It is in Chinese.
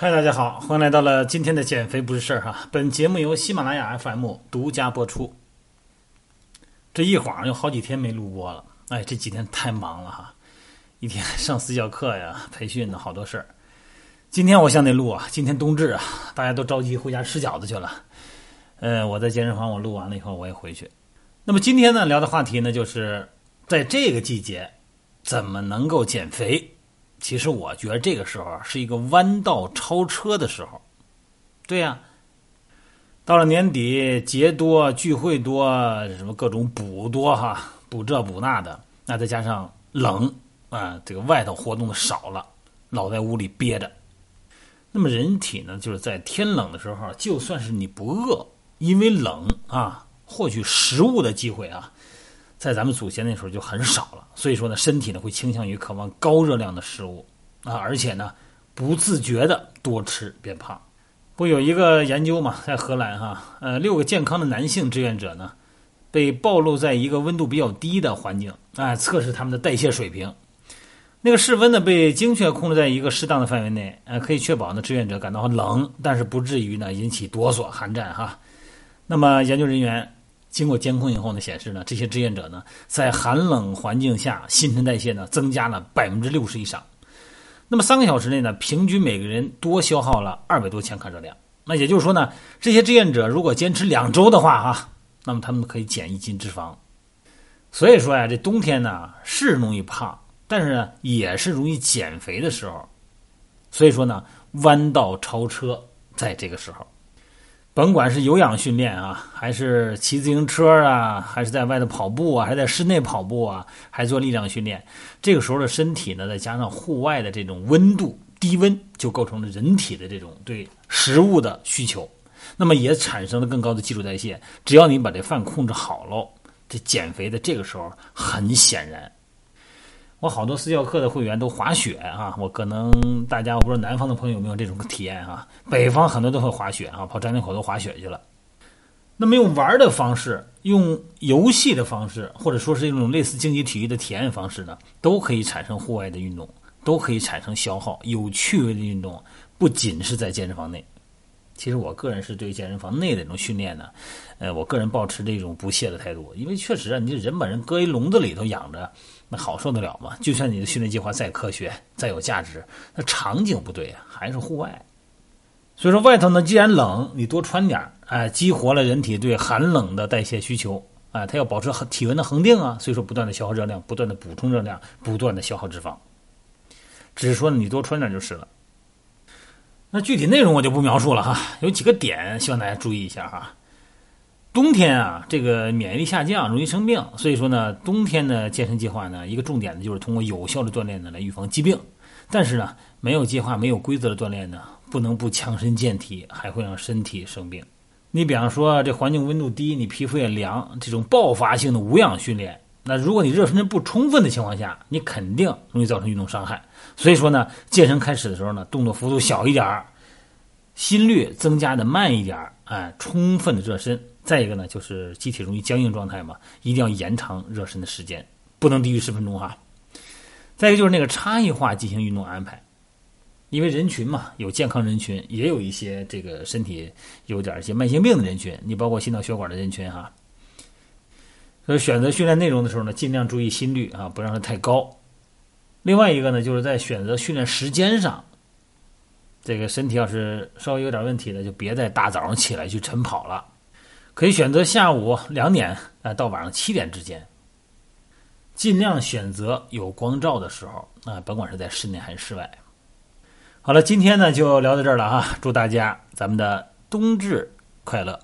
嗨，大家好，欢迎来到了今天的减肥不是事儿哈。本节目由喜马拉雅 FM 独家播出。这一晃有好几天没录播了，哎，这几天太忙了哈，一天上私教课呀、培训的好多事儿。今天我想得录啊，今天冬至啊，大家都着急回家吃饺子去了。我在健身房我录完了以后我也回去。那么今天呢聊的话题呢就是在这个季节怎么能够减肥。其实我觉得这个时候是一个弯道超车的时候，对呀，到了年底节多聚会多，什么各种补多哈，补这补那的，那再加上冷啊，这个外头活动的少了，老在屋里憋着。那么人体呢，就是在天冷的时候，就算是你不饿，因为冷啊，获取食物的机会啊，在咱们祖先那时候就很少了，所以说呢，身体呢会倾向于渴望高热量的食物啊，而且呢，不自觉的多吃变胖。不有一个研究嘛，在荷兰哈，6个健康的男性志愿者呢，被暴露在一个温度比较低的环境啊，测试他们的代谢水平。那个室温呢被精确控制在一个适当的范围内，可以确保呢志愿者感到冷，但是不至于呢引起哆嗦、寒战哈。那么研究人员经过监控以后呢，显示呢，这些志愿者呢，在寒冷环境下，新陈代谢呢增加了60%以上。那么3个小时内呢，平均每个人多消耗了200多千卡热量。那也就是说呢，这些志愿者如果坚持2周的话哈，那么他们可以减1斤脂肪。所以说呀，这冬天呢是容易胖，但是呢也是容易减肥的时候。所以说呢，弯道超车在这个时候。甭管是有氧训练啊，还是骑自行车啊，还是在外头跑步啊，还在室内跑步啊，还做力量训练，这个时候的身体呢，再加上户外的这种温度低温，就构成了人体的这种对食物的需求，那么也产生了更高的基础代谢。只要你把这饭控制好喽，这减肥的这个时候很显然。我好多私教课的会员都滑雪啊，我可能大家我不知道南方的朋友有没有这种体验啊，北方很多都会滑雪啊，跑张家口都滑雪去了。那么用玩的方式，用游戏的方式，或者说是一种类似竞技体育的体验方式呢，都可以产生户外的运动，都可以产生消耗。有趣味的运动不仅是在健身房内，其实我个人是对健身房内的这种训练呢，我个人抱持这种不屑的态度，因为确实啊，你这人把人搁一笼子里头养着，那好受得了吗？就算你的训练计划再科学、再有价值，那场景不对啊，还是户外。所以说外头呢，既然冷，你多穿点，哎，激活了人体对寒冷的代谢需求，哎，它要保持体温的恒定啊，所以说不断的消耗热量，不断的补充热量，不断的消耗脂肪。只是说你多穿点就是了。那具体内容我就不描述了哈，有几个点希望大家注意一下哈。冬天啊，这个免疫力下降，容易生病，所以说呢，冬天的健身计划呢，一个重点呢就是通过有效的锻炼呢来预防疾病。但是呢，没有计划、没有规则的锻炼呢，不能不强身健体，还会让身体生病。你比方说这环境温度低，你皮肤也凉，这种爆发性的无氧训练，那如果你热身不充分的情况下，你肯定容易造成运动伤害。所以说呢，健身开始的时候呢，动作幅度小一点，心率增加的慢一点，哎，充分的热身。再一个呢，就是机体容易僵硬状态嘛，一定要延长热身的时间，不能低于10分钟哈。再一个就是那个差异化进行运动安排，因为人群嘛，有健康人群，也有一些这个身体有点一些慢性病的人群，你包括心脑血管的人群哈。所以选择训练内容的时候呢，尽量注意心率啊，不让它太高。另外一个呢，就是在选择训练时间上，这个身体要是稍微有点问题的，就别在大早上起来去晨跑了。可以选择下午2点到晚上7点之间，尽量选择有光照的时候啊，甭管是在室内还是室外。好了，今天呢就聊到这儿了哈，祝大家咱们的冬至快乐。